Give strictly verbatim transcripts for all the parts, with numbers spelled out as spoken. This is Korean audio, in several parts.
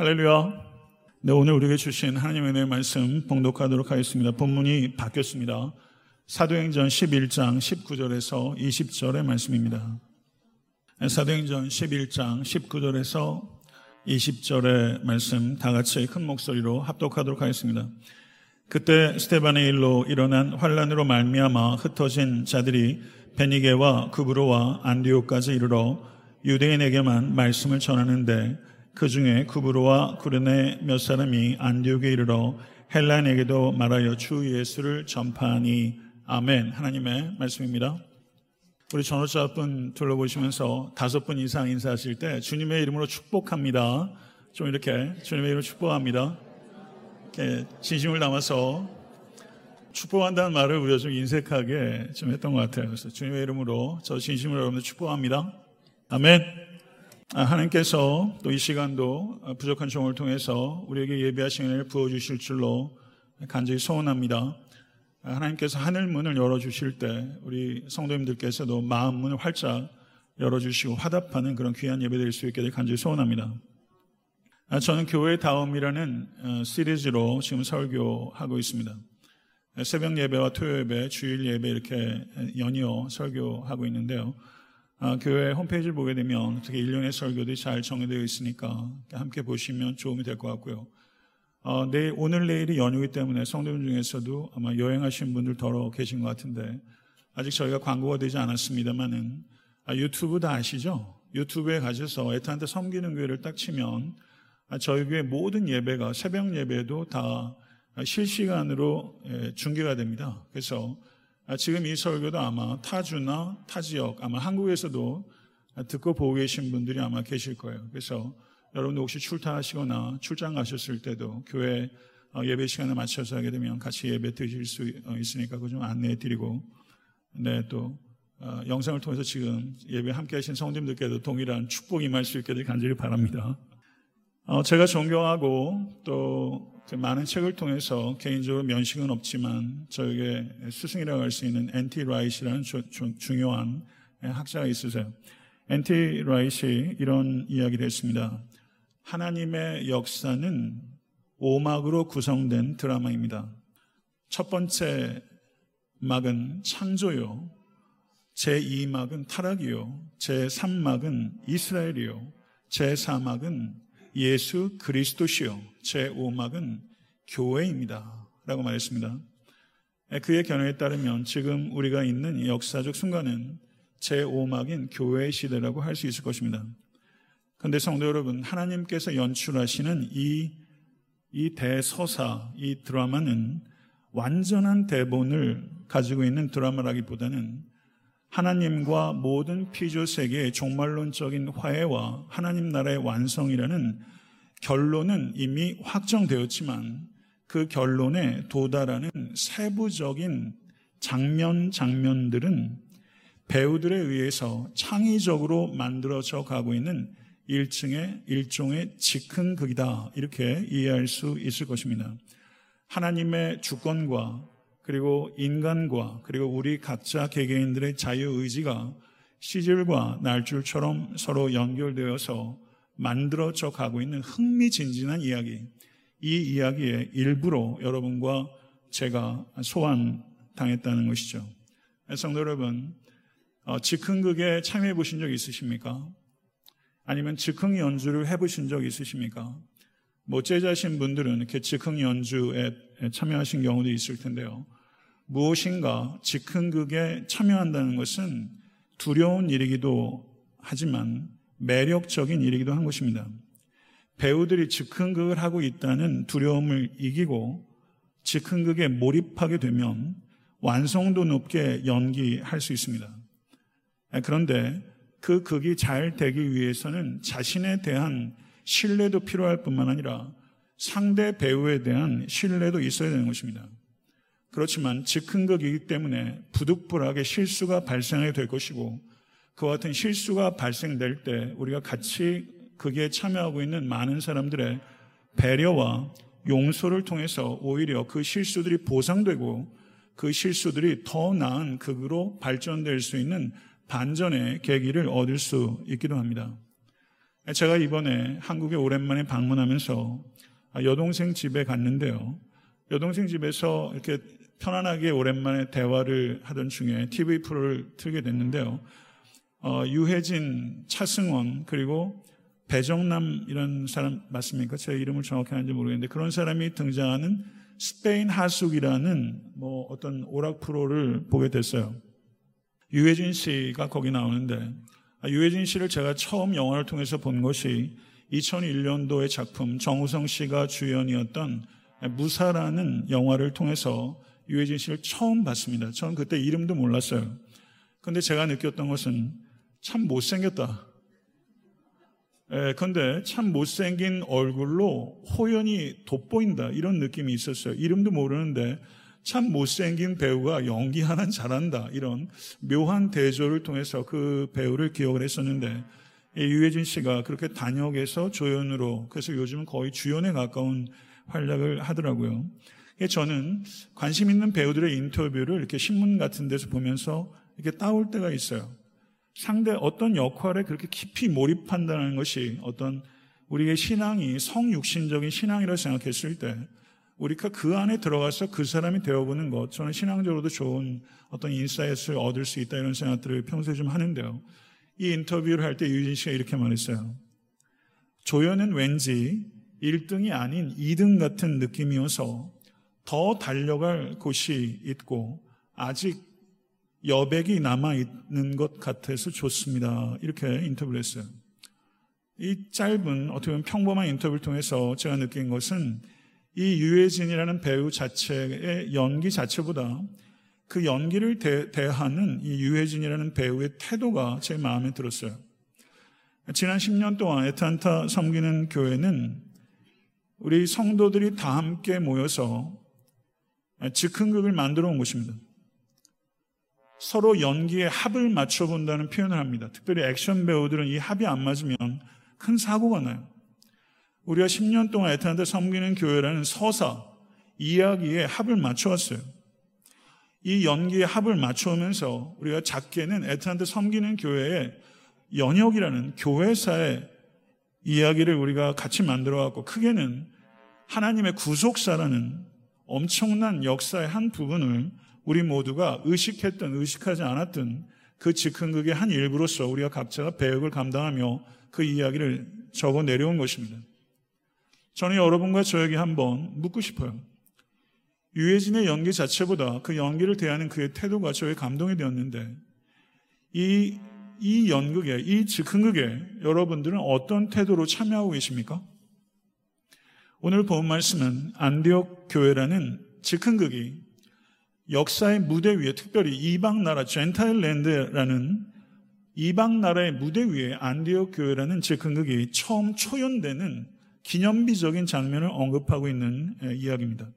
할렐루야. 네, 오늘 우리에게 주신 하나님의 은혜의 말씀 봉독하도록 하겠습니다. 본문이 바뀌었습니다. 사도행전 십일 장 십구 절에서 이십 절의 말씀입니다. 사도행전 십일 장 십구 절에서 이십 절의 말씀 다 같이 큰 목소리로 합독하도록 하겠습니다. 그때 스데반의 일로 일어난 환란으로 말미암아 흩어진 자들이 베니게와 구브로와 안디옥까지 이르러 유대인에게만 말씀을 전하는데 그 중에 구브로와 구레네 몇 사람이 안디옥에 이르러 헬라인에게도 말하여 주 예수를 전파하니. 아멘. 하나님의 말씀입니다. 우리 전도자분 둘러보시면서 다섯 분 이상 인사하실 때 주님의 이름으로 축복합니다. 좀 이렇게 주님의 이름으로 축복합니다. 이렇게 진심을 담아서 축복한다는 말을 우리가 좀 인색하게 좀 했던 것 같아요. 그래서 주님의 이름으로 저 진심으로 여러분들 축복합니다. 아멘. 하나님께서 또 이 시간도 부족한 종을 통해서 우리에게 예배하신 은혜를 부어주실 줄로 간절히 소원합니다. 하나님께서 하늘문을 열어주실 때 우리 성도님들께서도 마음문을 활짝 열어주시고 화답하는 그런 귀한 예배 될 수 있게 될 간절히 소원합니다. 저는 교회의 다음이라는 시리즈로 지금 설교하고 있습니다. 새벽 예배와 토요 예배, 주일 예배 이렇게 연이어 설교하고 있는데요. 아, 교회 홈페이지를 보게 되면 특히 일 년의 설교들이 잘 정리되어 있으니까 함께 보시면 도움이 될 것 같고요. 어, 내일, 오늘 내일이 연휴이기 때문에 성도님 중에서도 아마 여행하신 분들 더러 계신 것 같은데 아직 저희가 광고가 되지 않았습니다만은 아, 유튜브 다 아시죠? 유튜브에 가셔서 애타한테 섬기는 교회를 딱 치면 아, 저희 교회 모든 예배가 새벽 예배도 다 실시간으로 예, 중계가 됩니다. 그래서 지금 이 설교도 아마 타주나 타지역, 아마 한국에서도 듣고 보고 계신 분들이 아마 계실 거예요. 그래서 여러분들 혹시 출타하시거나 출장 가셨을 때도 교회 예배 시간에 맞춰서 하게 되면 같이 예배 드실 수 있으니까 그거 좀 안내해 드리고, 네, 또 영상을 통해서 지금 예배 함께 하신 성도님들께도 동일한 축복 임할 수 있게 될 간절히 바랍니다. 제가 존경하고 또 많은 책을 통해서 개인적으로 면식은 없지만 저에게 스승이라고 할 수 있는 엔 티 라이트라는 조, 조, 중요한 학자가 있으세요. 엔 티 라이트이 이런 이야기를 했습니다. 하나님의 역사는 오막으로 구성된 드라마입니다. 첫 번째 막은 창조요, 제이 막은 타락이요, 제삼 막은 이스라엘이요, 제사 막은 예수 그리스도시요, 제오 막은 교회입니다 라고 말했습니다. 그의 견해에 따르면 지금 우리가 있는 역사적 순간은 제오 막인 교회의 시대라고 할 수 있을 것입니다. 그런데 성도 여러분, 하나님께서 연출하시는 이, 이 대서사, 이 드라마는 완전한 대본을 가지고 있는 드라마라기보다는 하나님과 모든 피조세계의 종말론적인 화해와 하나님 나라의 완성이라는 결론은 이미 확정되었지만 그 결론에 도달하는 세부적인 장면, 장면들은 배우들에 의해서 창의적으로 만들어져 가고 있는 일종의, 일종의 즉흥극이다, 이렇게 이해할 수 있을 것입니다. 하나님의 주권과 그리고 인간과 그리고 우리 각자 개개인들의 자유의지가 시줄과 날줄처럼 서로 연결되어서 만들어져 가고 있는 흥미진진한 이야기, 이 이야기의 일부로 여러분과 제가 소환당했다는 것이죠. 성도 여러분, 즉흥극에 참여해 보신 적 있으십니까? 아니면 즉흥 연주를 해보신 적 있으십니까? 뭐 재즈하신 분들은 이렇게 즉흥 연주에 참여하신 경우도 있을 텐데요. 무엇인가 즉흥극에 참여한다는 것은 두려운 일이기도 하지만 매력적인 일이기도 한 것입니다. 배우들이 즉흥극을 하고 있다는 두려움을 이기고 즉흥극에 몰입하게 되면 완성도 높게 연기할 수 있습니다. 그런데 그 극이 잘 되기 위해서는 자신에 대한 신뢰도 필요할 뿐만 아니라 상대 배우에 대한 신뢰도 있어야 되는 것입니다. 그렇지만 즉흥극이기 때문에 부득불하게 실수가 발생하게 될 것이고 그와 같은 실수가 발생될 때 우리가 같이 극에 참여하고 있는 많은 사람들의 배려와 용서를 통해서 오히려 그 실수들이 보상되고 그 실수들이 더 나은 극으로 발전될 수 있는 반전의 계기를 얻을 수 있기도 합니다. 제가 이번에 한국에 오랜만에 방문하면서 여동생 집에 갔는데요. 여동생 집에서 이렇게 편안하게 오랜만에 대화를 하던 중에 티비 프로를 틀게 됐는데요. 어, 유혜진, 차승원, 그리고 배정남 이런 사람 맞습니까? 제 이름을 정확히 하는지 모르겠는데 그런 사람이 등장하는 스페인 하숙이라는 뭐 어떤 오락 프로를 보게 됐어요. 유혜진 씨가 거기 나오는데 유혜진 씨를 제가 처음 영화를 통해서 본 것이 이천일 년도의 작품 정우성 씨가 주연이었던 무사라는 영화를 통해서 유혜진 씨를 처음 봤습니다. 저는 그때 이름도 몰랐어요. 그런데 제가 느꼈던 것은 참 못생겼다. 그런데 참 못생긴 얼굴로 호연이 돋보인다 이런 느낌이 있었어요. 이름도 모르는데 참 못생긴 배우가 연기 하나 잘한다 이런 묘한 대조를 통해서 그 배우를 기억을 했었는데 유혜진 씨가 그렇게 단역에서 조연으로 그래서 요즘은 거의 주연에 가까운 활약을 하더라고요. 저는 관심 있는 배우들의 인터뷰를 이렇게 신문 같은 데서 보면서 이렇게 따올 때가 있어요. 상대 어떤 역할에 그렇게 깊이 몰입한다는 것이 어떤 우리의 신앙이 성육신적인 신앙이라고 생각했을 때 우리가 그 안에 들어가서 그 사람이 되어보는 것, 저는 신앙적으로도 좋은 어떤 인사이트를 얻을 수 있다 이런 생각들을 평소에 좀 하는데요. 이 인터뷰를 할 때 유진 씨가 이렇게 말했어요. 조연은 왠지 일 등이 아닌 이 등 같은 느낌이어서 더 달려갈 곳이 있고 아직 여백이 남아있는 것 같아서 좋습니다. 이렇게 인터뷰를 했어요. 이 짧은 어떻게 보면 평범한 인터뷰를 통해서 제가 느낀 것은 이 유해진이라는 배우 자체의 연기 자체보다 그 연기를 대, 대하는 이 유해진이라는 배우의 태도가 제 마음에 들었어요. 지난 십 년 동안 애탄타 섬기는 교회는 우리 성도들이 다 함께 모여서 즉흥극을 만들어 온 것입니다. 서로 연기에 합을 맞춰본다는 표현을 합니다. 특별히 액션 배우들은 이 합이 안 맞으면 큰 사고가 나요. 우리가 십 년 동안 애타한테 섬기는 교회라는 서사, 이야기에 합을 맞춰왔어요. 이 연기에 합을 맞춰오면서 우리가 작게는 애타한테 섬기는 교회의 연역이라는 교회사의 이야기를 우리가 같이 만들어왔고 크게는 하나님의 구속사라는 엄청난 역사의 한 부분을 우리 모두가 의식했든 의식하지 않았든 그 즉흥극의 한 일부로서 우리가 각자가 배역을 감당하며 그 이야기를 적어 내려온 것입니다. 저는 여러분과 저에게 한번 묻고 싶어요. 유해진의 연기 자체보다 그 연기를 대하는 그의 태도가 저의 감동이 되었는데 이, 이 연극에, 이 즉흥극에 여러분들은 어떤 태도로 참여하고 계십니까? 오늘 본 말씀은 안디옥 교회라는 즉흥극이 역사의 무대 위에 특별히 이방 나라 젠타일 랜드라는 이방 나라의 무대 위에 안디옥 교회라는 즉흥극이 처음 초연되는 기념비적인 장면을 언급하고 있는 이야기입니다.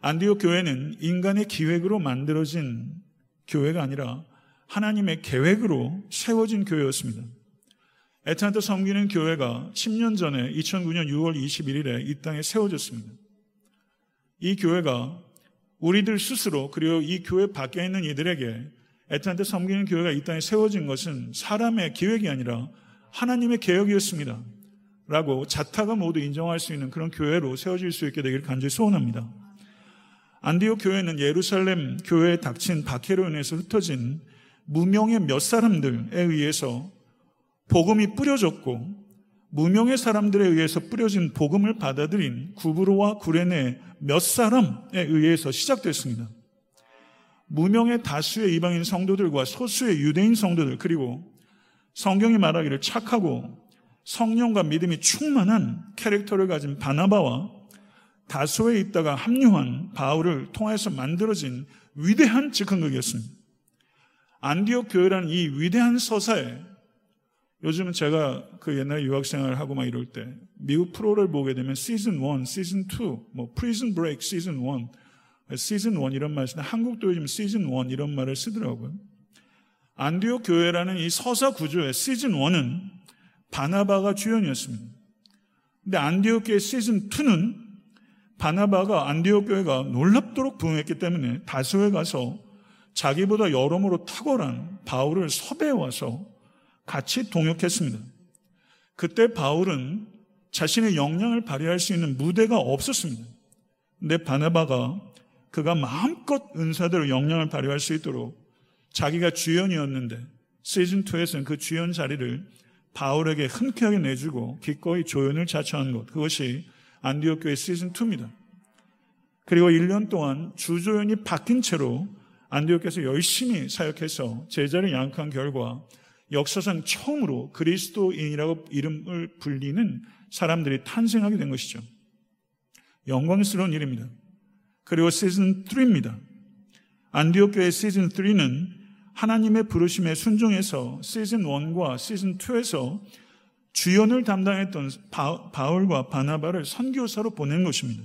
안디옥 교회는 인간의 기획으로 만들어진 교회가 아니라 하나님의 계획으로 세워진 교회였습니다. 애타한테 섬기는 교회가 십 년 전에 이천구 년 유월 이십일일에 이 땅에 세워졌습니다. 이 교회가 우리들 스스로 그리고 이 교회 밖에 있는 이들에게 애타한테 섬기는 교회가 이 땅에 세워진 것은 사람의 기획이 아니라 하나님의 계획이었습니다 라고 자타가 모두 인정할 수 있는 그런 교회로 세워질 수 있게 되기를 간절히 소원합니다. 안디옥 교회는 예루살렘 교회에 닥친 박해로 인해서 흩어진 무명의 몇 사람들에 의해서 복음이 뿌려졌고 무명의 사람들에 의해서 뿌려진 복음을 받아들인 구브로와 구레네 몇 사람에 의해서 시작됐습니다. 무명의 다수의 이방인 성도들과 소수의 유대인 성도들 그리고 성경이 말하기를 착하고 성령과 믿음이 충만한 캐릭터를 가진 바나바와 다수에 있다가 합류한 바울을 통해서 만들어진 위대한 즉흥극이었습니다. 안디옥 교회라는 이 위대한 서사에 요즘은 제가 그 옛날에 유학생활을 하고 막 이럴 때 미국 프로를 보게 되면 시즌 일, 시즌 이, 뭐 프리즌 브레이크 시즌 일, 시즌 일 이런 말을 쓰는데 한국도 요즘 시즌 일 이런 말을 쓰더라고요. 안디옥 교회라는 이 서사 구조의 시즌 일은 바나바가 주연이었습니다. 근데 안디옥 교회 시즌 이는 바나바가 안디옥 교회가 놀랍도록 부흥했기 때문에 다수에 가서 자기보다 여러모로 탁월한 바울을 섭외해 와서 같이 동역했습니다. 그때 바울은 자신의 역량을 발휘할 수 있는 무대가 없었습니다. 그런데 바나바가 그가 마음껏 은사대로 역량을 발휘할 수 있도록 자기가 주연이었는데 시즌이에서는 그 주연 자리를 바울에게 흔쾌하게 내주고 기꺼이 조연을 자처한 것, 그것이 안디옥 교회 시즌이입니다. 그리고 일 년 동안 주조연이 바뀐 채로 안디옥에서 열심히 사역해서 제자를 양육한 결과 역사상 처음으로 그리스도인이라고 이름을 불리는 사람들이 탄생하게 된 것이죠. 영광스러운 일입니다. 그리고 시즌 삼입니다. 안디옥 교회 시즌 삼는 하나님의 부르심에 순종해서 시즌 일과 시즌 이에서 주연을 담당했던 바울과 바나바를 선교사로 보낸 것입니다.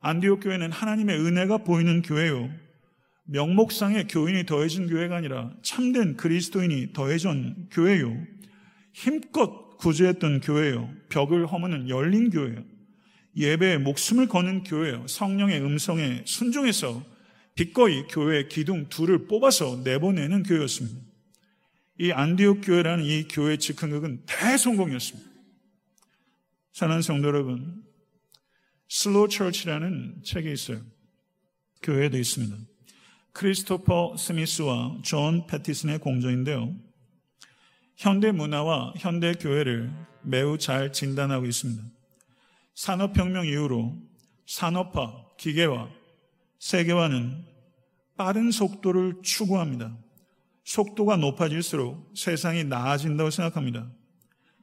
안디옥 교회는 하나님의 은혜가 보이는 교회요, 명목상의 교인이 더해진 교회가 아니라 참된 그리스도인이 더해진 교회요, 힘껏 구제했던 교회요, 벽을 허무는 열린 교회요, 예배에 목숨을 거는 교회요, 성령의 음성에 순종해서 기꺼이 교회의 기둥 둘을 뽑아서 내보내는 교회였습니다. 이 안디옥 교회라는 이 교회의 즉흥극은 대성공이었습니다. 사랑하는 성도 여러분, 슬로우 처치라는 책이 있어요. 교회에도 있습니다. 크리스토퍼 스미스와 존 패티슨의 공저인데요, 현대 문화와 현대 교회를 매우 잘 진단하고 있습니다. 산업혁명 이후로 산업화, 기계화, 세계화는 빠른 속도를 추구합니다. 속도가 높아질수록 세상이 나아진다고 생각합니다.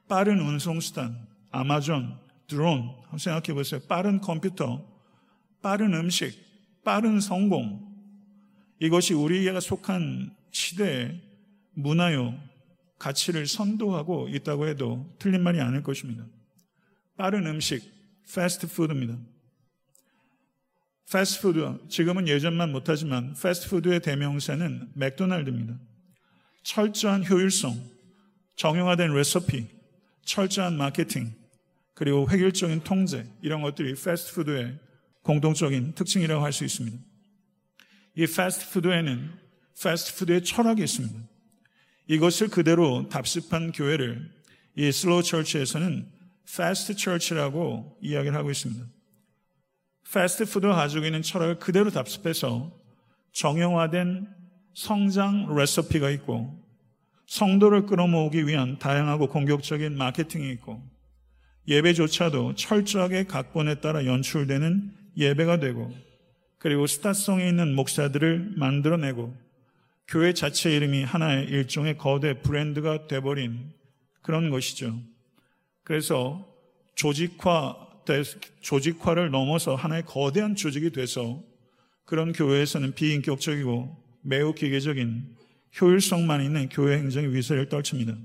빠른 운송수단, 아마존, 드론, 한번 생각해 보세요. 빠른 컴퓨터, 빠른 음식, 빠른 성공, 이것이 우리가 속한 시대의 문화요, 가치를 선도하고 있다고 해도 틀린 말이 아닐 것입니다. 빠른 음식, 패스트푸드입니다. 패스트푸드, 지금은 예전만 못하지만 패스트푸드의 대명사는 맥도날드입니다. 철저한 효율성, 정형화된 레시피, 철저한 마케팅, 그리고 획일적인 통제, 이런 것들이 패스트푸드의 공통적인 특징이라고 할 수 있습니다. 이 패스트푸드에는 패스트푸드의 철학이 있습니다. 이것을 그대로 답습한 교회를 이 슬로우 처치에서는 패스트 처치라고 이야기를 하고 있습니다. 패스트푸드가 가지고 있는 철학을 그대로 답습해서 정형화된 성장 레시피가 있고, 성도를 끌어모으기 위한 다양하고 공격적인 마케팅이 있고, 예배조차도 철저하게 각본에 따라 연출되는 예배가 되고, 그리고 스타성이 있는 목사들을 만들어내고, 교회 자체 이름이 하나의 일종의 거대 브랜드가 돼버린 그런 것이죠. 그래서 조직화 조직화를 넘어서 하나의 거대한 조직이 돼서 그런 교회에서는 비인격적이고 매우 기계적인 효율성만 있는 교회 행정의 위세를 떨칩니다.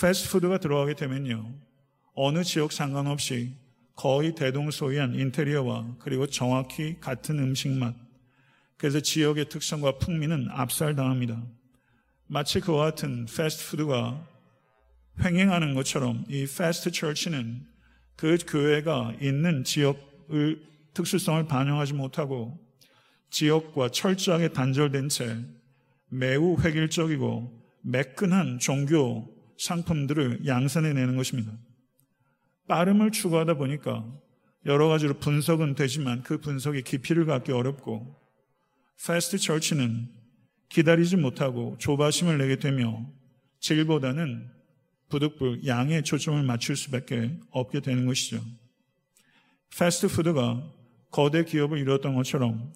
패스트푸드가 들어가게 되면요, 어느 지역 상관없이 거의 대동소이한 인테리어와 그리고 정확히 같은 음식 맛, 그래서 지역의 특성과 풍미는 압살당합니다. 마치 그와 같은 패스트푸드가 횡행하는 것처럼 이 패스트 처치는 그 교회가 있는 지역의 특수성을 반영하지 못하고 지역과 철저하게 단절된 채 매우 획일적이고 매끈한 종교 상품들을 양산해내는 것입니다. 빠름을 추구하다 보니까 여러 가지로 분석은 되지만 그 분석이 깊이를 갖기 어렵고, 패스트 처치는 기다리지 못하고 조바심을 내게 되며 질보다는 부득불 양에 초점을 맞출 수밖에 없게 되는 것이죠. 패스트푸드가 거대 기업을 이루었던 것처럼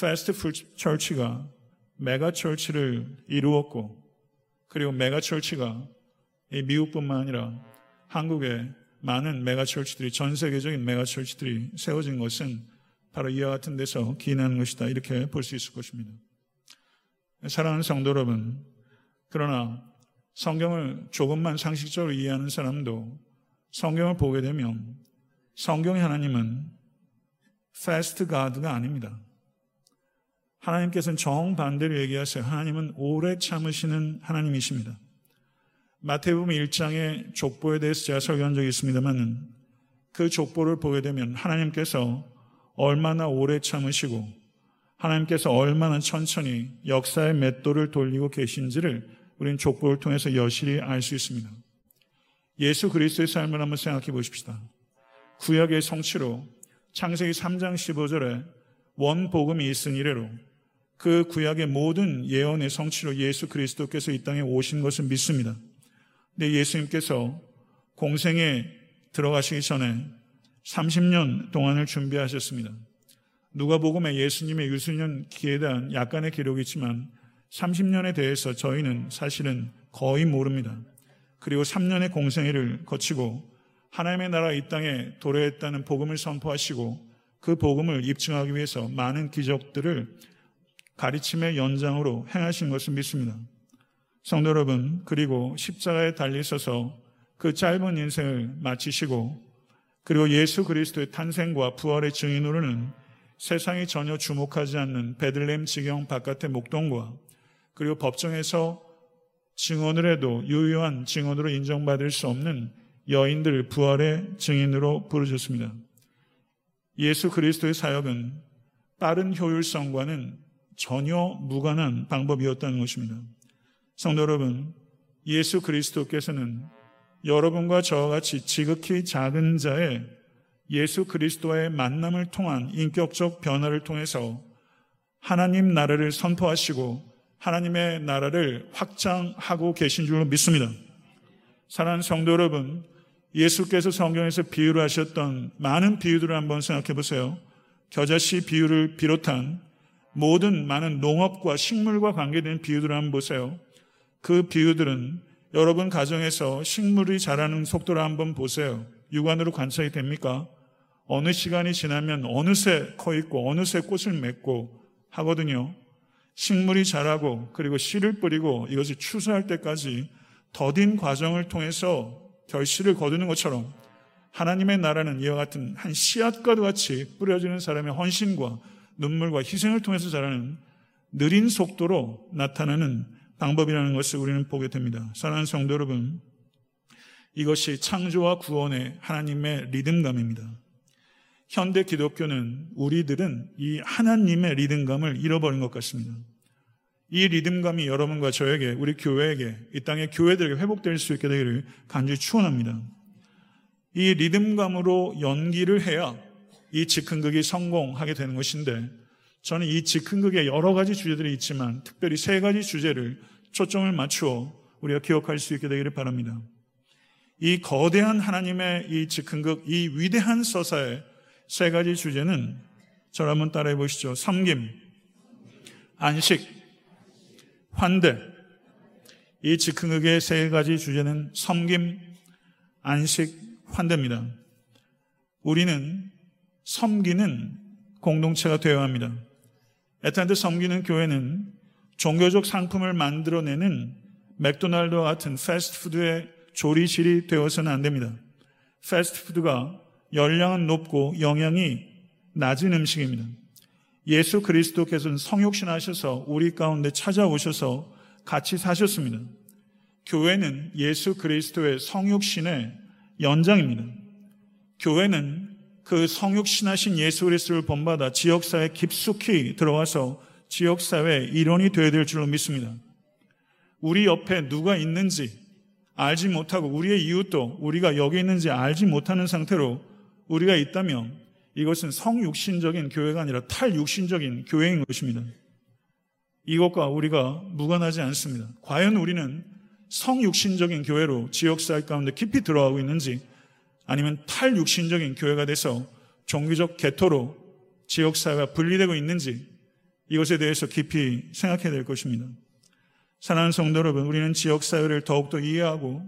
패스트푸드 철치가 메가 철치를 이루었고, 그리고 메가 철치가 미국뿐만 아니라 한국의 많은 메가 철치들이, 전 세계적인 메가 철치들이 세워진 것은 바로 이와 같은 데서 기인하는 것이다, 이렇게 볼 수 있을 것입니다. 사랑하는 성도 여러분, 그러나 성경을 조금만 상식적으로 이해하는 사람도 성경을 보게 되면 성경의 하나님은 패스트 가드가 아닙니다. 하나님께서는 정반대로 얘기하세요. 하나님은 오래 참으시는 하나님이십니다. 마태복음 일 장의 족보에 대해서 제가 설교한 적이 있습니다만, 그 족보를 보게 되면 하나님께서 얼마나 오래 참으시고 하나님께서 얼마나 천천히 역사의 맷돌을 돌리고 계신지를 우린 족보를 통해서 여실히 알 수 있습니다. 예수 그리스도의 삶을 한번 생각해 보십시다. 구약의 성취로 창세기 삼 장 십오 절에 원 복음이 있은 이래로 그 구약의 모든 예언의 성취로 예수 그리스도께서 이 땅에 오신 것을 믿습니다. 근데 예수님께서 공생에 들어가시기 전에 삼십 년 동안을 준비하셨습니다. 누가복음에 예수님의 유수년 기에 대한 약간의 기록이 있지만 삼십 년에 대해서 저희는 사실은 거의 모릅니다. 그리고 삼 년의 공생애를 거치고 하나님의 나라 이 땅에 도래했다는 복음을 선포하시고 그 복음을 입증하기 위해서 많은 기적들을 가르침의 연장으로 행하신 것을 믿습니다. 성도 여러분, 그리고 십자가에 달리 서서 그 짧은 인생을 마치시고 그리고 예수 그리스도의 탄생과 부활의 증인으로는 세상이 전혀 주목하지 않는 베들레헴 지경 바깥의 목동과 그리고 법정에서 증언을 해도 유효한 증언으로 인정받을 수 없는 여인들 부활의 증인으로 부르셨습니다. 예수 그리스도의 사역은 빠른 효율성과는 전혀 무관한 방법이었다는 것입니다. 성도 여러분, 예수 그리스도께서는 여러분과 저와 같이 지극히 작은 자의 예수 그리스도와의 만남을 통한 인격적 변화를 통해서 하나님 나라를 선포하시고 하나님의 나라를 확장하고 계신 줄로 믿습니다. 사랑하는 성도 여러분, 예수께서 성경에서 비유를 하셨던 많은 비유들을 한번 생각해 보세요. 겨자씨 비유를 비롯한 모든 많은 농업과 식물과 관계된 비유들을 한번 보세요. 그 비유들은 여러분 가정에서 식물이 자라는 속도를 한번 보세요. 육안으로 관찰이 됩니까? 어느 시간이 지나면 어느새 커 있고 어느새 꽃을 맺고 하거든요. 식물이 자라고 그리고 씨를 뿌리고 이것을 추수할 때까지 더딘 과정을 통해서 결실을 거두는 것처럼 하나님의 나라는 이와 같은 한 씨앗과도 같이 뿌려지는 사람의 헌신과 눈물과 희생을 통해서 자라는 느린 속도로 나타나는 방법이라는 것을 우리는 보게 됩니다. 사랑하는 성도 여러분, 이것이 창조와 구원의 하나님의 리듬감입니다. 현대 기독교는 우리들은 이 하나님의 리듬감을 잃어버린 것 같습니다. 이 리듬감이 여러분과 저에게, 우리 교회에게, 이 땅의 교회들에게 회복될 수 있게 되기를 간절히 축원합니다. 이 리듬감으로 연기를 해야 이 즉흥극이 성공하게 되는 것인데, 저는 이 즉흥극에 여러 가지 주제들이 있지만 특별히 세 가지 주제를 초점을 맞추어 우리가 기억할 수 있게 되기를 바랍니다. 이 거대한 하나님의 이 즉흥극, 이 위대한 서사의 세 가지 주제는 저를 한번 따라해 보시죠. 섬김, 안식, 환대. 이 즉흥극의 세 가지 주제는 섬김, 안식, 환대입니다. 우리는 섬기는 공동체가 되어야 합니다. 애타한테 섬기는 교회는 종교적 상품을 만들어내는 맥도날드와 같은 패스트푸드의 조리실이 되어서는 안 됩니다. 패스트푸드가 열량은 높고 영양이 낮은 음식입니다. 예수 그리스도께서는 성육신하셔서 우리 가운데 찾아오셔서 같이 사셨습니다. 교회는 예수 그리스도의 성육신의 연장입니다. 교회는 그 성육신하신 예수 그리스도를 본받아 지역사회에 깊숙이 들어와서 지역사회의 일원이 되어야 될 줄로 믿습니다. 우리 옆에 누가 있는지 알지 못하고 우리의 이웃도 우리가 여기 있는지 알지 못하는 상태로 우리가 있다면 이것은 성육신적인 교회가 아니라 탈육신적인 교회인 것입니다. 이것과 우리가 무관하지 않습니다. 과연 우리는 성육신적인 교회로 지역사회 가운데 깊이 들어가고 있는지 아니면 탈육신적인 교회가 돼서 종교적 개토로 지역사회가 분리되고 있는지 이것에 대해서 깊이 생각해야 될 것입니다. 사랑하는 성도 여러분, 우리는 지역사회를 더욱더 이해하고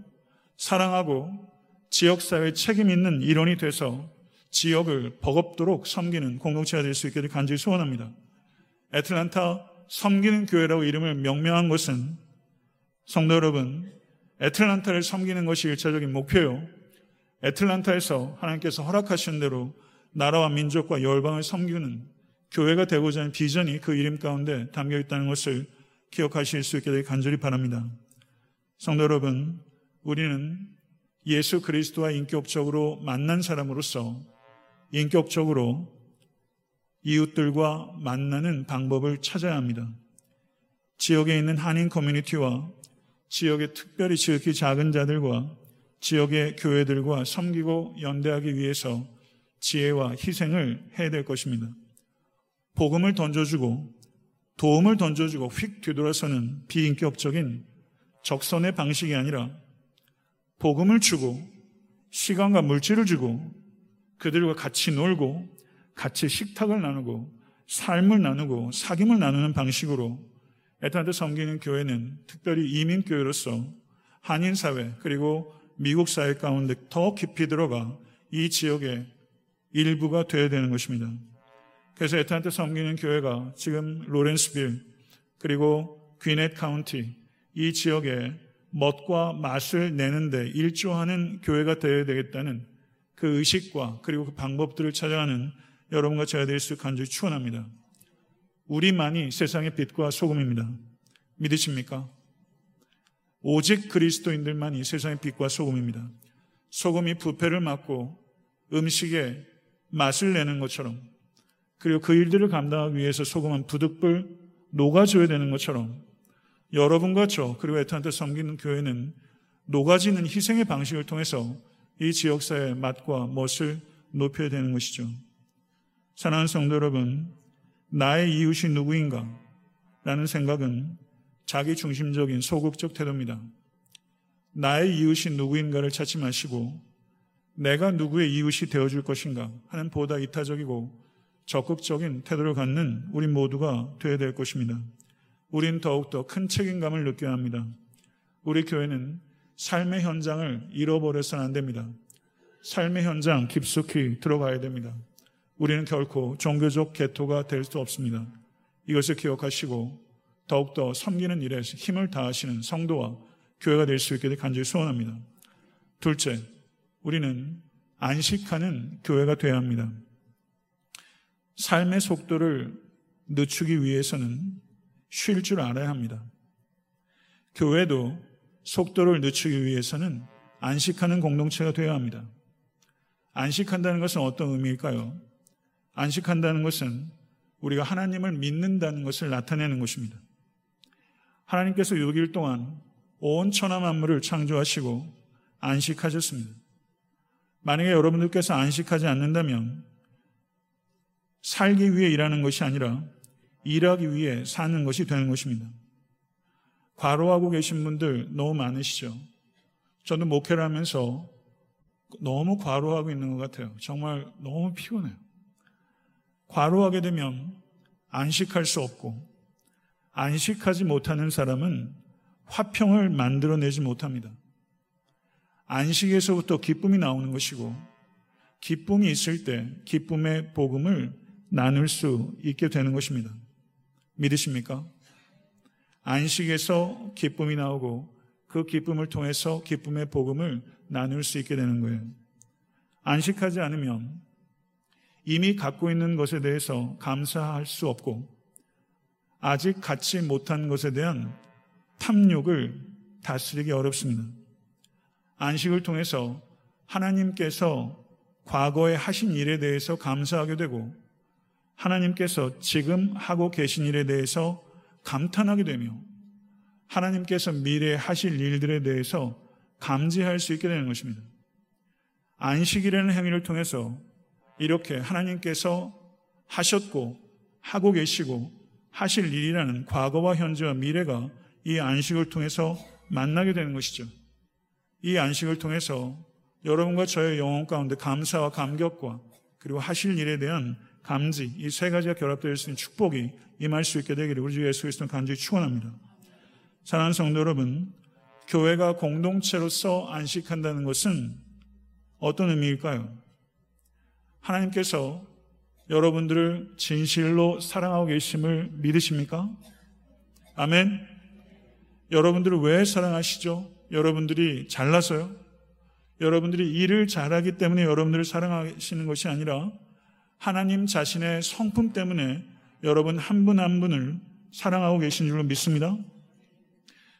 사랑하고 지역사회의 책임 있는 일원이 돼서 지역을 버겁도록 섬기는 공동체가 될 수 있기를 간절히 소원합니다. 애틀란타 섬기는 교회라고 이름을 명명한 것은 성도 여러분, 애틀란타를 섬기는 것이 일차적인 목표요. 애틀란타에서 하나님께서 허락하신 대로 나라와 민족과 열방을 섬기는 교회가 되고자 하는 비전이 그 이름 가운데 담겨 있다는 것을 기억하실 수 있게 되길 간절히 바랍니다. 성도 여러분, 우리는 예수 그리스도와 인격적으로 만난 사람으로서 인격적으로 이웃들과 만나는 방법을 찾아야 합니다. 지역에 있는 한인 커뮤니티와 지역의 특별히 지극히 작은 자들과 지역의 교회들과 섬기고 연대하기 위해서 지혜와 희생을 해야 될 것입니다. 복음을 던져주고 도움을 던져주고 휙 뒤돌아서는 비인격적인 적선의 방식이 아니라 복음을 주고 시간과 물질을 주고 그들과 같이 놀고 같이 식탁을 나누고 삶을 나누고 사귐을 나누는 방식으로 애타한테 섬기는 교회는 특별히 이민교회로서 한인사회 그리고 미국 사회 가운데 더 깊이 들어가 이 지역의 일부가 되어야 되는 것입니다. 그래서 애타한테 섬기는 교회가 지금 로렌스빌 그리고 귀넷 카운티 이 지역에 멋과 맛을 내는데 일조하는 교회가 되어야 되겠다는 그 의식과 그리고 그 방법들을 찾아가는 여러분과 제가 될 수 간절히 추원합니다. 우리만이 세상의 빛과 소금입니다. 믿으십니까? 오직 그리스도인들만이 세상의 빛과 소금입니다. 소금이 부패를 막고 음식에 맛을 내는 것처럼 그리고 그 일들을 감당하기 위해서 소금은 부득불 녹아줘야 되는 것처럼 여러분과 저 그리고 애타한테 섬기는 교회는 녹아지는 희생의 방식을 통해서 이 지역사회의 맛과 멋을 높여야 되는 것이죠. 사랑하는 성도 여러분, 나의 이웃이 누구인가? 라는 생각은 자기중심적인 소극적 태도입니다. 나의 이웃이 누구인가를 찾지 마시고 내가 누구의 이웃이 되어줄 것인가 하는 보다 이타적이고 적극적인 태도를 갖는 우리 모두가 되어야 될 것입니다. 우린 더욱더 큰 책임감을 느껴야 합니다. 우리 교회는 삶의 현장을 잃어버려서는 안 됩니다. 삶의 현장 깊숙이 들어가야 됩니다. 우리는 결코 종교적 개토가 될 수 없습니다. 이것을 기억하시고 더욱더 섬기는 일에 힘을 다하시는 성도와 교회가 될 수 있기를 간절히 소원합니다. 둘째, 우리는 안식하는 교회가 되어야 합니다. 삶의 속도를 늦추기 위해서는 쉴 줄 알아야 합니다. 교회도 속도를 늦추기 위해서는 안식하는 공동체가 되어야 합니다. 안식한다는 것은 어떤 의미일까요? 안식한다는 것은 우리가 하나님을 믿는다는 것을 나타내는 것입니다. 하나님께서 육 일 동안 온 천하 만물을 창조하시고 안식하셨습니다. 만약에 여러분들께서 안식하지 않는다면 살기 위해 일하는 것이 아니라 일하기 위해 사는 것이 되는 것입니다. 과로하고 계신 분들 너무 많으시죠? 저도 목회를 하면서 너무 과로하고 있는 것 같아요. 정말 너무 피곤해요. 과로하게 되면 안식할 수 없고 안식하지 못하는 사람은 화평을 만들어내지 못합니다. 안식에서부터 기쁨이 나오는 것이고 기쁨이 있을 때 기쁨의 복음을 나눌 수 있게 되는 것입니다. 믿으십니까? 안식에서 기쁨이 나오고 그 기쁨을 통해서 기쁨의 복음을 나눌 수 있게 되는 거예요. 안식하지 않으면 이미 갖고 있는 것에 대해서 감사할 수 없고 아직 갖지 못한 것에 대한 탐욕을 다스리기 어렵습니다. 안식을 통해서 하나님께서 과거에 하신 일에 대해서 감사하게 되고 하나님께서 지금 하고 계신 일에 대해서 감탄하게 되며 하나님께서 미래에 하실 일들에 대해서 감지할 수 있게 되는 것입니다. 안식이라는 행위를 통해서 이렇게 하나님께서 하셨고 하고 계시고 하실 일이라는 과거와 현재와 미래가 이 안식을 통해서 만나게 되는 것이죠. 이 안식을 통해서 여러분과 저의 영혼 가운데 감사와 감격과 그리고 하실 일에 대한 감지 이 세 가지가 결합될 수 있는 축복이 임할 수 있게 되기를 우리 주 예수 그리스도는 간절히 축원합니다. 사랑하는 성도 여러분, 교회가 공동체로서 안식한다는 것은 어떤 의미일까요? 하나님께서 여러분들을 진실로 사랑하고 계심을 믿으십니까? 아멘. 여러분들을 왜 사랑하시죠? 여러분들이 잘나서요? 여러분들이 일을 잘하기 때문에 여러분들을 사랑하시는 것이 아니라 하나님 자신의 성품 때문에 여러분 한 분 한 분을 사랑하고 계신 줄로 믿습니다.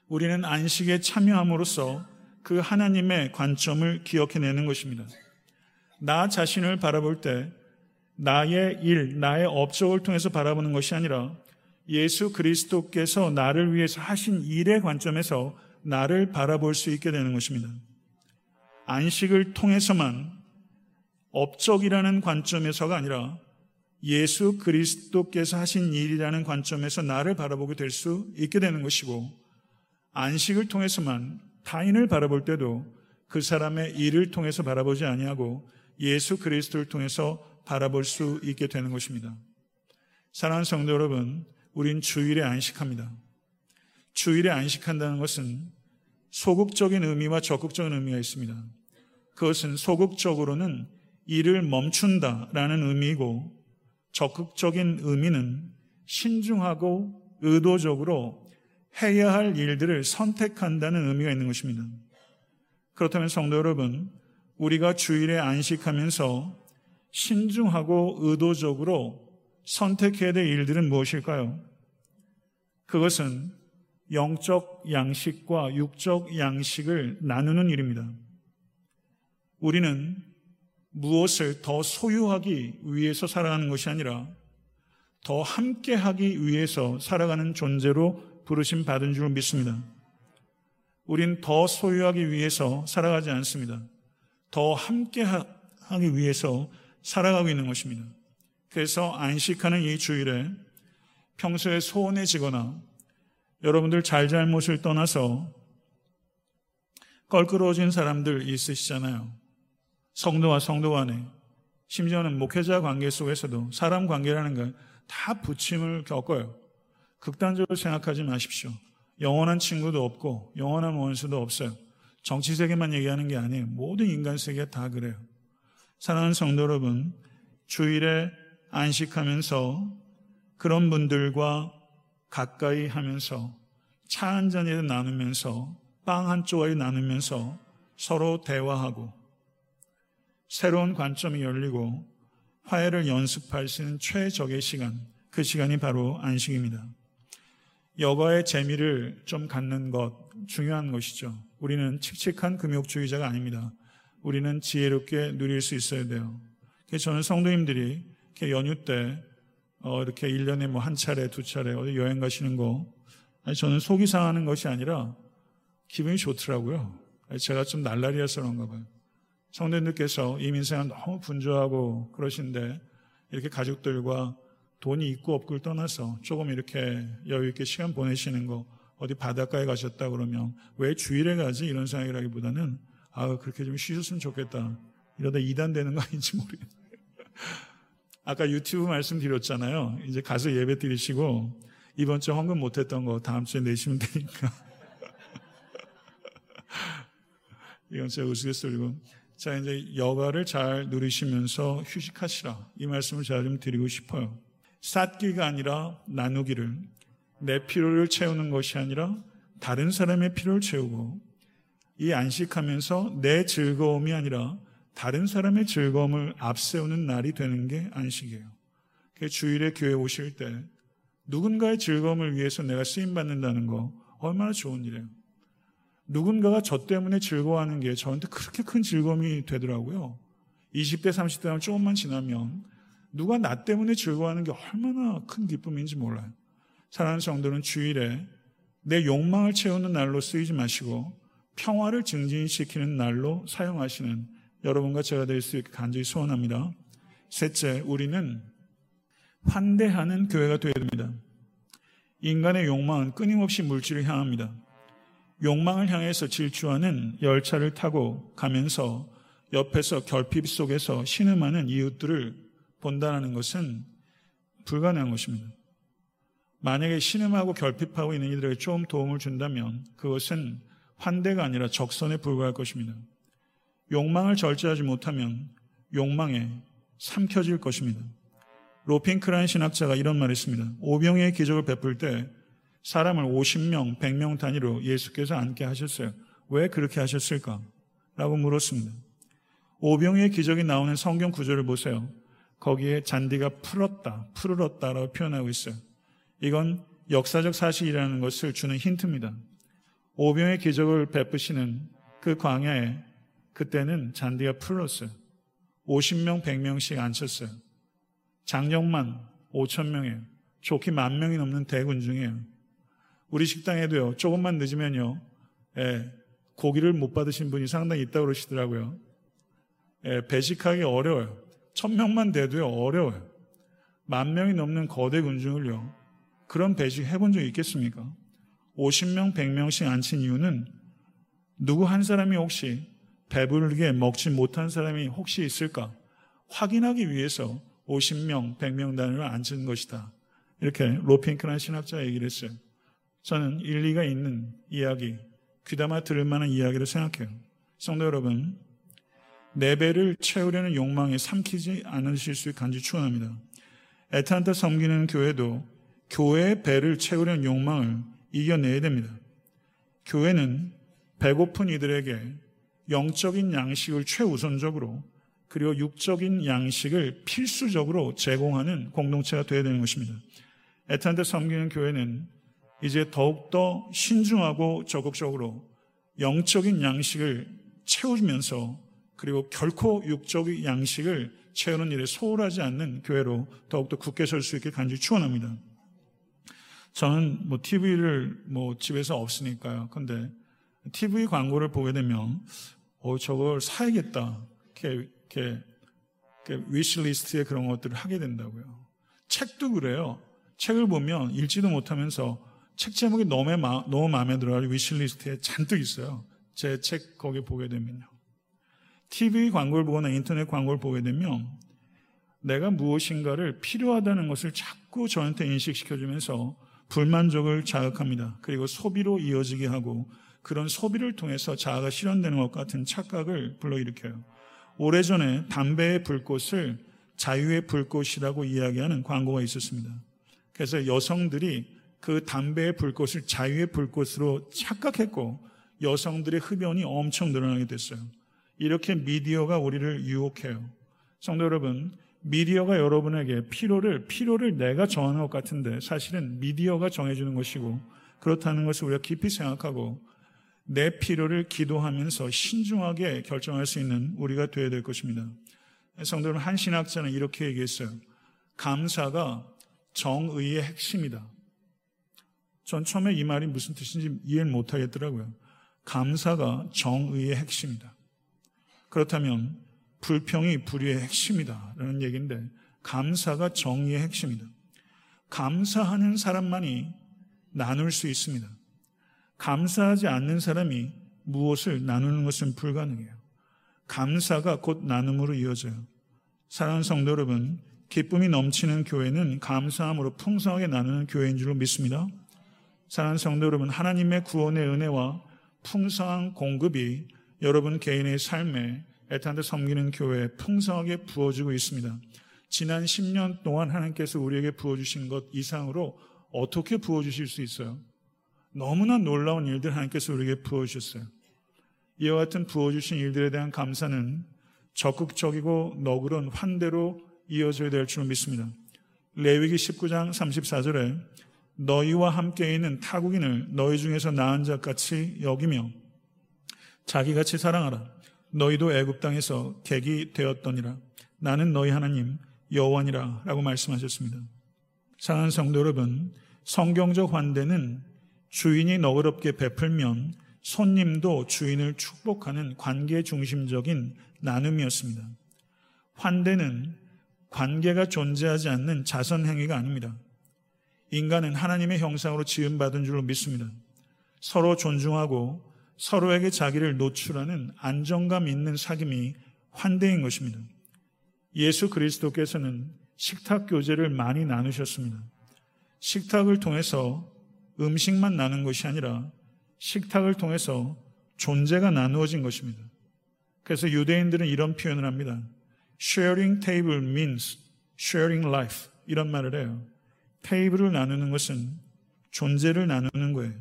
우리는 안식에 참여함으로써 그 하나님의 관점을 기억해내는 것입니다. 나 자신을 바라볼 때 나의 일, 나의 업적을 통해서 바라보는 것이 아니라 예수 그리스도께서 나를 위해서 하신 일의 관점에서 나를 바라볼 수 있게 되는 것입니다. 안식을 통해서만 업적이라는 관점에서가 아니라 예수 그리스도께서 하신 일이라는 관점에서 나를 바라보게 될 수 있게 되는 것이고, 안식을 통해서만 타인을 바라볼 때도 그 사람의 일을 통해서 바라보지 아니하고 예수 그리스도를 통해서 바라볼 수 있게 되는 것입니다. 사랑하는 성도 여러분, 우린 주일에 안식합니다. 주일에 안식한다는 것은 소극적인 의미와 적극적인 의미가 있습니다. 그것은 소극적으로는 일을 멈춘다라는 의미이고, 적극적인 의미는 신중하고 의도적으로 해야 할 일들을 선택한다는 의미가 있는 것입니다. 그렇다면 성도 여러분, 우리가 주일에 안식하면서 신중하고 의도적으로 선택해야 될 일들은 무엇일까요? 그것은 영적 양식과 육적 양식을 나누는 일입니다. 우리는 무엇을 더 소유하기 위해서 살아가는 것이 아니라 더 함께하기 위해서 살아가는 존재로 부르심 받은 줄 믿습니다. 우린 더 소유하기 위해서 살아가지 않습니다. 더 함께하기 위해서 살아가고 있는 것입니다. 그래서 안식하는 이 주일에 평소에 소원해지거나 여러분들 잘잘못을 떠나서 껄끄러워진 사람들 있으시잖아요. 성도와 성도 간에, 심지어는 목회자 관계 속에서도 사람 관계라는 건 다 부침을 겪어요. 극단적으로 생각하지 마십시오. 영원한 친구도 없고 영원한 원수도 없어요. 정치 세계만 얘기하는 게 아니에요. 모든 인간 세계가 다 그래요. 사랑하는 성도 여러분, 주일에 안식하면서 그런 분들과 가까이 하면서 차 한 잔이라도 나누면서 빵 한 조각이 나누면서 서로 대화하고 새로운 관점이 열리고 화해를 연습할 수 있는 최적의 시간, 그 시간이 바로 안식입니다. 여가의 재미를 좀 갖는 것 중요한 것이죠. 우리는 칙칙한 금욕주의자가 아닙니다. 우리는 지혜롭게 누릴 수 있어야 돼요. 그래서 저는 성도님들이 이렇게 연휴 때 어, 이렇게 일 년에 뭐 한 차례, 두 차례 어디 여행 가시는 거, 아니, 저는 속이 상하는 것이 아니라 기분이 좋더라고요. 아니, 제가 좀 날라리라서 그런가 봐요. 성도님들께서 이민생활 너무 분주하고 그러신데 이렇게 가족들과 돈이 있고 없고를 떠나서 조금 이렇게 여유 있게 시간 보내시는 거, 어디 바닷가에 가셨다 그러면 왜 주일에 가지? 이런 생각이라기보다는 아, 그렇게 좀 쉬셨으면 좋겠다. 이러다 이단되는 거 아닌지 모르겠네요. 아까 유튜브 말씀드렸잖아요. 이제 가서 예배 드리시고 이번 주 헌금 못했던 거 다음 주에 내시면 되니까. 이건 제가 우스갯소리고. 자, 이제 여가를 잘 누리시면서 휴식하시라. 이 말씀을 제가 좀 드리고 싶어요. 쌓기가 아니라 나누기를, 내 필요를 채우는 것이 아니라 다른 사람의 필요를 채우고, 이 안식하면서 내 즐거움이 아니라 다른 사람의 즐거움을 앞세우는 날이 되는 게 안식이에요. 주일에 교회 오실 때 누군가의 즐거움을 위해서 내가 쓰임받는다는 거 얼마나 좋은 일이에요. 누군가가 저 때문에 즐거워하는 게 저한테 그렇게 큰 즐거움이 되더라고요. 이십 대, 삼십 대 하면 조금만 지나면 누가 나 때문에 즐거워하는 게 얼마나 큰 기쁨인지 몰라요. 사랑하는 성도는 주일에 내 욕망을 채우는 날로 쓰이지 마시고 평화를 증진시키는 날로 사용하시는 여러분과 제가 될 수 있게 간절히 소원합니다. 셋째, 우리는 환대하는 교회가 되어야 됩니다. 인간의 욕망은 끊임없이 물질을 향합니다. 욕망을 향해서 질주하는 열차를 타고 가면서 옆에서 결핍 속에서 신음하는 이웃들을 본다는 것은 불가능한 것입니다. 만약에 신음하고 결핍하고 있는 이들에게 좀 도움을 준다면 그것은 환대가 아니라 적선에 불과할 것입니다. 욕망을 절제하지 못하면 욕망에 삼켜질 것입니다. 로핑크라인 신학자가 이런 말을 했습니다. 오병이의 기적을 베풀 때 사람을 오십 명, 백 명 단위로 예수께서 앉게 하셨어요. 왜 그렇게 하셨을까? 라고 물었습니다. 오병이의 기적이 나오는 성경 구절을 보세요. 거기에 잔디가 풀었다, 푸르렀다라고 표현하고 있어요. 이건 역사적 사실이라는 것을 주는 힌트입니다. 오병이의 기적을 베푸시는 그 광야에 그때는 잔디가 풀었어요. 오십 명, 백 명씩 앉혔어요. 작년만 오천 명이에요. 좋게 만 명이 넘는 대군 중이에요. 우리 식당에도요, 조금만 늦으면요, 예, 고기를 못 받으신 분이 상당히 있다고 그러시더라고요. 예, 배식하기 어려워요. 천 명만 돼도요, 어려워요. 만 명이 넘는 거대 군중을요, 그런 배식 해본 적 있겠습니까? 오십 명, 백 명씩 앉힌 이유는 누구 한 사람이 혹시 배부르게 먹지 못한 사람이 혹시 있을까? 확인하기 위해서 오십 명, 백 명 단위로 앉은 것이다. 이렇게 로핑크라는 신학자가 얘기를 했어요. 저는 일리가 있는 이야기, 귀담아 들을 만한 이야기를 생각해요. 성도 여러분, 내 배를 채우려는 욕망에 삼키지 않으실 수 있게 간절히 축원합니다. 애타한테 섬기는 교회도 교회의 배를 채우려는 욕망을 이겨내야 됩니다. 교회는 배고픈 이들에게 영적인 양식을 최우선적으로, 그리고 육적인 양식을 필수적으로 제공하는 공동체가 되어야 되는 것입니다. 애타한테 섬기는 교회는 이제 더욱더 신중하고 적극적으로 영적인 양식을 채우면서, 그리고 결코 육적인 양식을 채우는 일에 소홀하지 않는 교회로 더욱더 굳게 설 수 있게 간절히 축원합니다. 저는 뭐 티비를 뭐 집에서 없으니까요. 근데 티비 광고를 보게 되면 어 저걸 사야겠다, 이렇게, 이렇게, 이렇게 위시리스트에 그런 것들을 하게 된다고요. 책도 그래요. 책을 보면 읽지도 못하면서 책 제목이 너무, 마, 너무 마음에 들어요. 위시리스트에 잔뜩 있어요. 제 책 거기 보게 되면요. 티비 광고를 보거나 인터넷 광고를 보게 되면 내가 무엇인가를 필요하다는 것을 자꾸 저한테 인식시켜주면서 불만족을 자극합니다. 그리고 소비로 이어지게 하고, 그런 소비를 통해서 자아가 실현되는 것 같은 착각을 불러일으켜요. 오래전에 담배의 불꽃을 자유의 불꽃이라고 이야기하는 광고가 있었습니다. 그래서 여성들이 그 담배의 불꽃을 자유의 불꽃으로 착각했고, 여성들의 흡연이 엄청 늘어나게 됐어요. 이렇게 미디어가 우리를 유혹해요. 성도 여러분, 미디어가 여러분에게 필요를, 필요를 내가 정하는 것 같은데 사실은 미디어가 정해주는 것이고, 그렇다는 것을 우리가 깊이 생각하고 내 필요를 기도하면서 신중하게 결정할 수 있는 우리가 되어야 될 것입니다. 성도 여러분, 한 신학자는 이렇게 얘기했어요. 감사가 정의의 핵심이다. 전 처음에 이 말이 무슨 뜻인지 이해를 못하겠더라고요. 감사가 정의의 핵심이다. 그렇다면 불평이 불의의 핵심이다 라는 얘기인데, 감사가 정의의 핵심이다. 감사하는 사람만이 나눌 수 있습니다. 감사하지 않는 사람이 무엇을 나누는 것은 불가능해요. 감사가 곧 나눔으로 이어져요. 사랑하는 성도 여러분, 기쁨이 넘치는 교회는 감사함으로 풍성하게 나누는 교회인 줄로 믿습니다. 사랑하는 성도 여러분, 하나님의 구원의 은혜와 풍성한 공급이 여러분 개인의 삶에 애타한테 섬기는 교회에 풍성하게 부어주고 있습니다. 지난 십 년 동안 하나님께서 우리에게 부어주신 것 이상으로 어떻게 부어주실 수 있어요? 너무나 놀라운 일들 하나님께서 우리에게 부어주셨어요. 이와 같은 부어주신 일들에 대한 감사는 적극적이고 너그러운 환대로 이어져야 될 줄 믿습니다. 레위기 십구 장 삼십사 절에 너희와 함께 있는 타국인을 너희 중에서 나은 자같이 여기며 자기같이 사랑하라. 너희도 애굽 땅에서 객이 되었더니라. 나는 너희 하나님 여호와니라 라고 말씀하셨습니다. 사랑하는 성도 여러분, 성경적 환대는 주인이 너그럽게 베풀면 손님도 주인을 축복하는 관계 중심적인 나눔이었습니다. 환대는 관계가 존재하지 않는 자선 행위가 아닙니다. 인간은 하나님의 형상으로 지음받은 줄로 믿습니다. 서로 존중하고 서로에게 자기를 노출하는 안정감 있는 사귐이 환대인 것입니다. 예수 그리스도께서는 식탁 교제를 많이 나누셨습니다. 식탁을 통해서 음식만 나눈 것이 아니라 식탁을 통해서 존재가 나누어진 것입니다. 그래서 유대인들은 이런 표현을 합니다. Sharing table means sharing life. 이런 말을 해요. 테이블을 나누는 것은 존재를 나누는 거예요.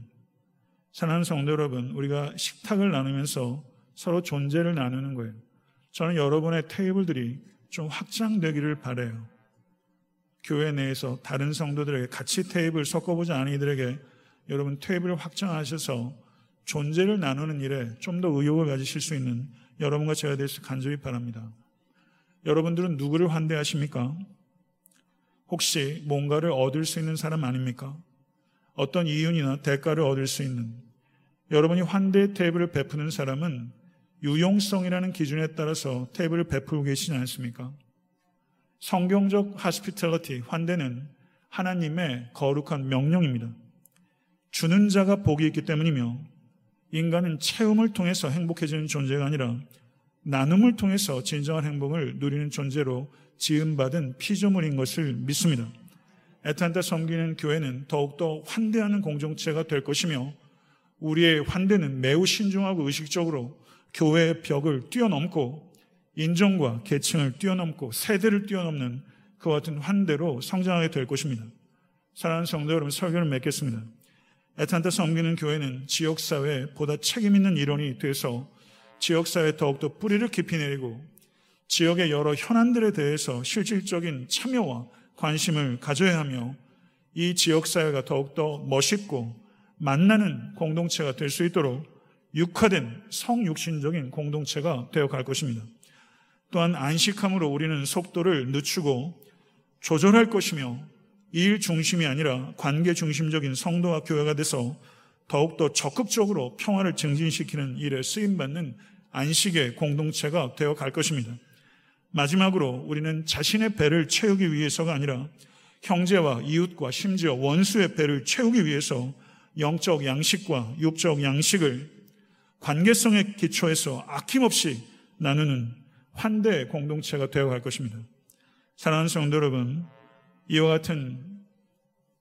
사랑하는 성도 여러분, 우리가 식탁을 나누면서 서로 존재를 나누는 거예요. 저는 여러분의 테이블들이 좀 확장되기를 바라요. 교회 내에서 다른 성도들에게 같이 테이블 섞어보지 않은 이들에게 여러분 테이블을 확장하셔서 존재를 나누는 일에 좀 더 의욕을 가지실 수 있는 여러분과 제가 될 수 간절히 바랍니다. 여러분들은 누구를 환대하십니까? 혹시 뭔가를 얻을 수 있는 사람 아닙니까? 어떤 이윤이나 대가를 얻을 수 있는, 여러분이 환대 테이블을 베푸는 사람은 유용성이라는 기준에 따라서 테이블을 베풀고 계시지 않습니까? 성경적 하스피탈리티, 환대는 하나님의 거룩한 명령입니다. 주는 자가 복이 있기 때문이며 인간은 채움을 통해서 행복해지는 존재가 아니라 나눔을 통해서 진정한 행복을 누리는 존재로 지음받은 피조물인 것을 믿습니다. 애타한테 섬기는 교회는 더욱더 환대하는 공동체가 될 것이며 우리의 환대는 매우 신중하고 의식적으로 교회의 벽을 뛰어넘고 인종과 계층을 뛰어넘고 세대를 뛰어넘는 그와 같은 환대로 성장하게 될 것입니다. 사랑하는 성도 여러분, 설교를 맺겠습니다. 애타한테 섬기는 교회는 지역사회에 보다 책임있는 일원이 돼서 지역사회에 더욱더 뿌리를 깊이 내리고 지역의 여러 현안들에 대해서 실질적인 참여와 관심을 가져야 하며 이 지역사회가 더욱더 멋있고 만나는 공동체가 될 수 있도록 육화된 성육신적인 공동체가 되어갈 것입니다. 또한 안식함으로 우리는 속도를 늦추고 조절할 것이며 일 중심이 아니라 관계 중심적인 성도와 교회가 돼서 더욱더 적극적으로 평화를 증진시키는 일에 쓰임받는 안식의 공동체가 되어갈 것입니다. 마지막으로 우리는 자신의 배를 채우기 위해서가 아니라 형제와 이웃과 심지어 원수의 배를 채우기 위해서 영적 양식과 육적 양식을 관계성의 기초에서 아낌없이 나누는 환대 공동체가 되어갈 것입니다. 사랑하는 성도 여러분, 이와 같은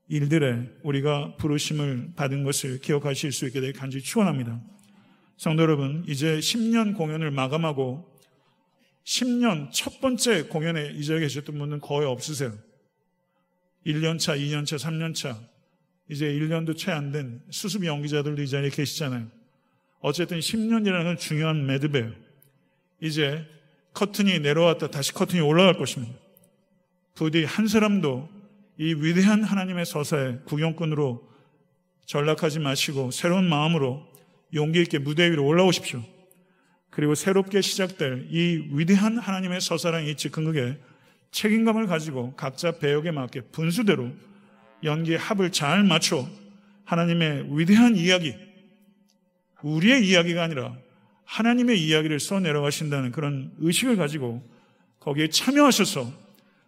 일들에 우리가 부르심을 받은 것을 기억하실 수 있게 되길 간절히 축원합니다. 성도 여러분, 이제 십 년 공연을 마감하고 십 년 첫 번째 공연에 이 자리에 계셨던 분은 거의 없으세요. 일 년 차, 이 년 차, 삼 년 차, 이제 일 년도 채 안 된 수습 연기자들도 이 자리에 계시잖아요. 어쨌든 십 년이라는 건 중요한 매듭이에요. 이제 커튼이 내려왔다 다시 커튼이 올라갈 것입니다. 부디 한 사람도 이 위대한 하나님의 서사에 구경꾼으로 전락하지 마시고 새로운 마음으로 용기 있게 무대 위로 올라오십시오. 그리고 새롭게 시작될 이 위대한 하나님의 서사랑 이 즉흥극에 책임감을 가지고 각자 배역에 맞게 분수대로 연기의 합을 잘 맞춰 하나님의 위대한 이야기, 우리의 이야기가 아니라 하나님의 이야기를 써내려가신다는 그런 의식을 가지고 거기에 참여하셔서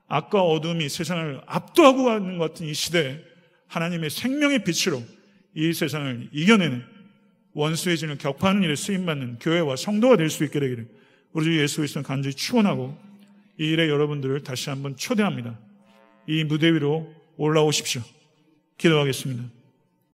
악과 어둠이 세상을 압도하고 가는 것 같은 이 시대에 하나님의 생명의 빛으로 이 세상을 이겨내는 원수의 진을 격파하는 일에 쓰임받는 교회와 성도가 될 수 있게 되기를 우리 주 예수 그리스도는 간절히 축원하고 이 일에 여러분들을 다시 한번 초대합니다. 이 무대 위로 올라오십시오. 기도하겠습니다.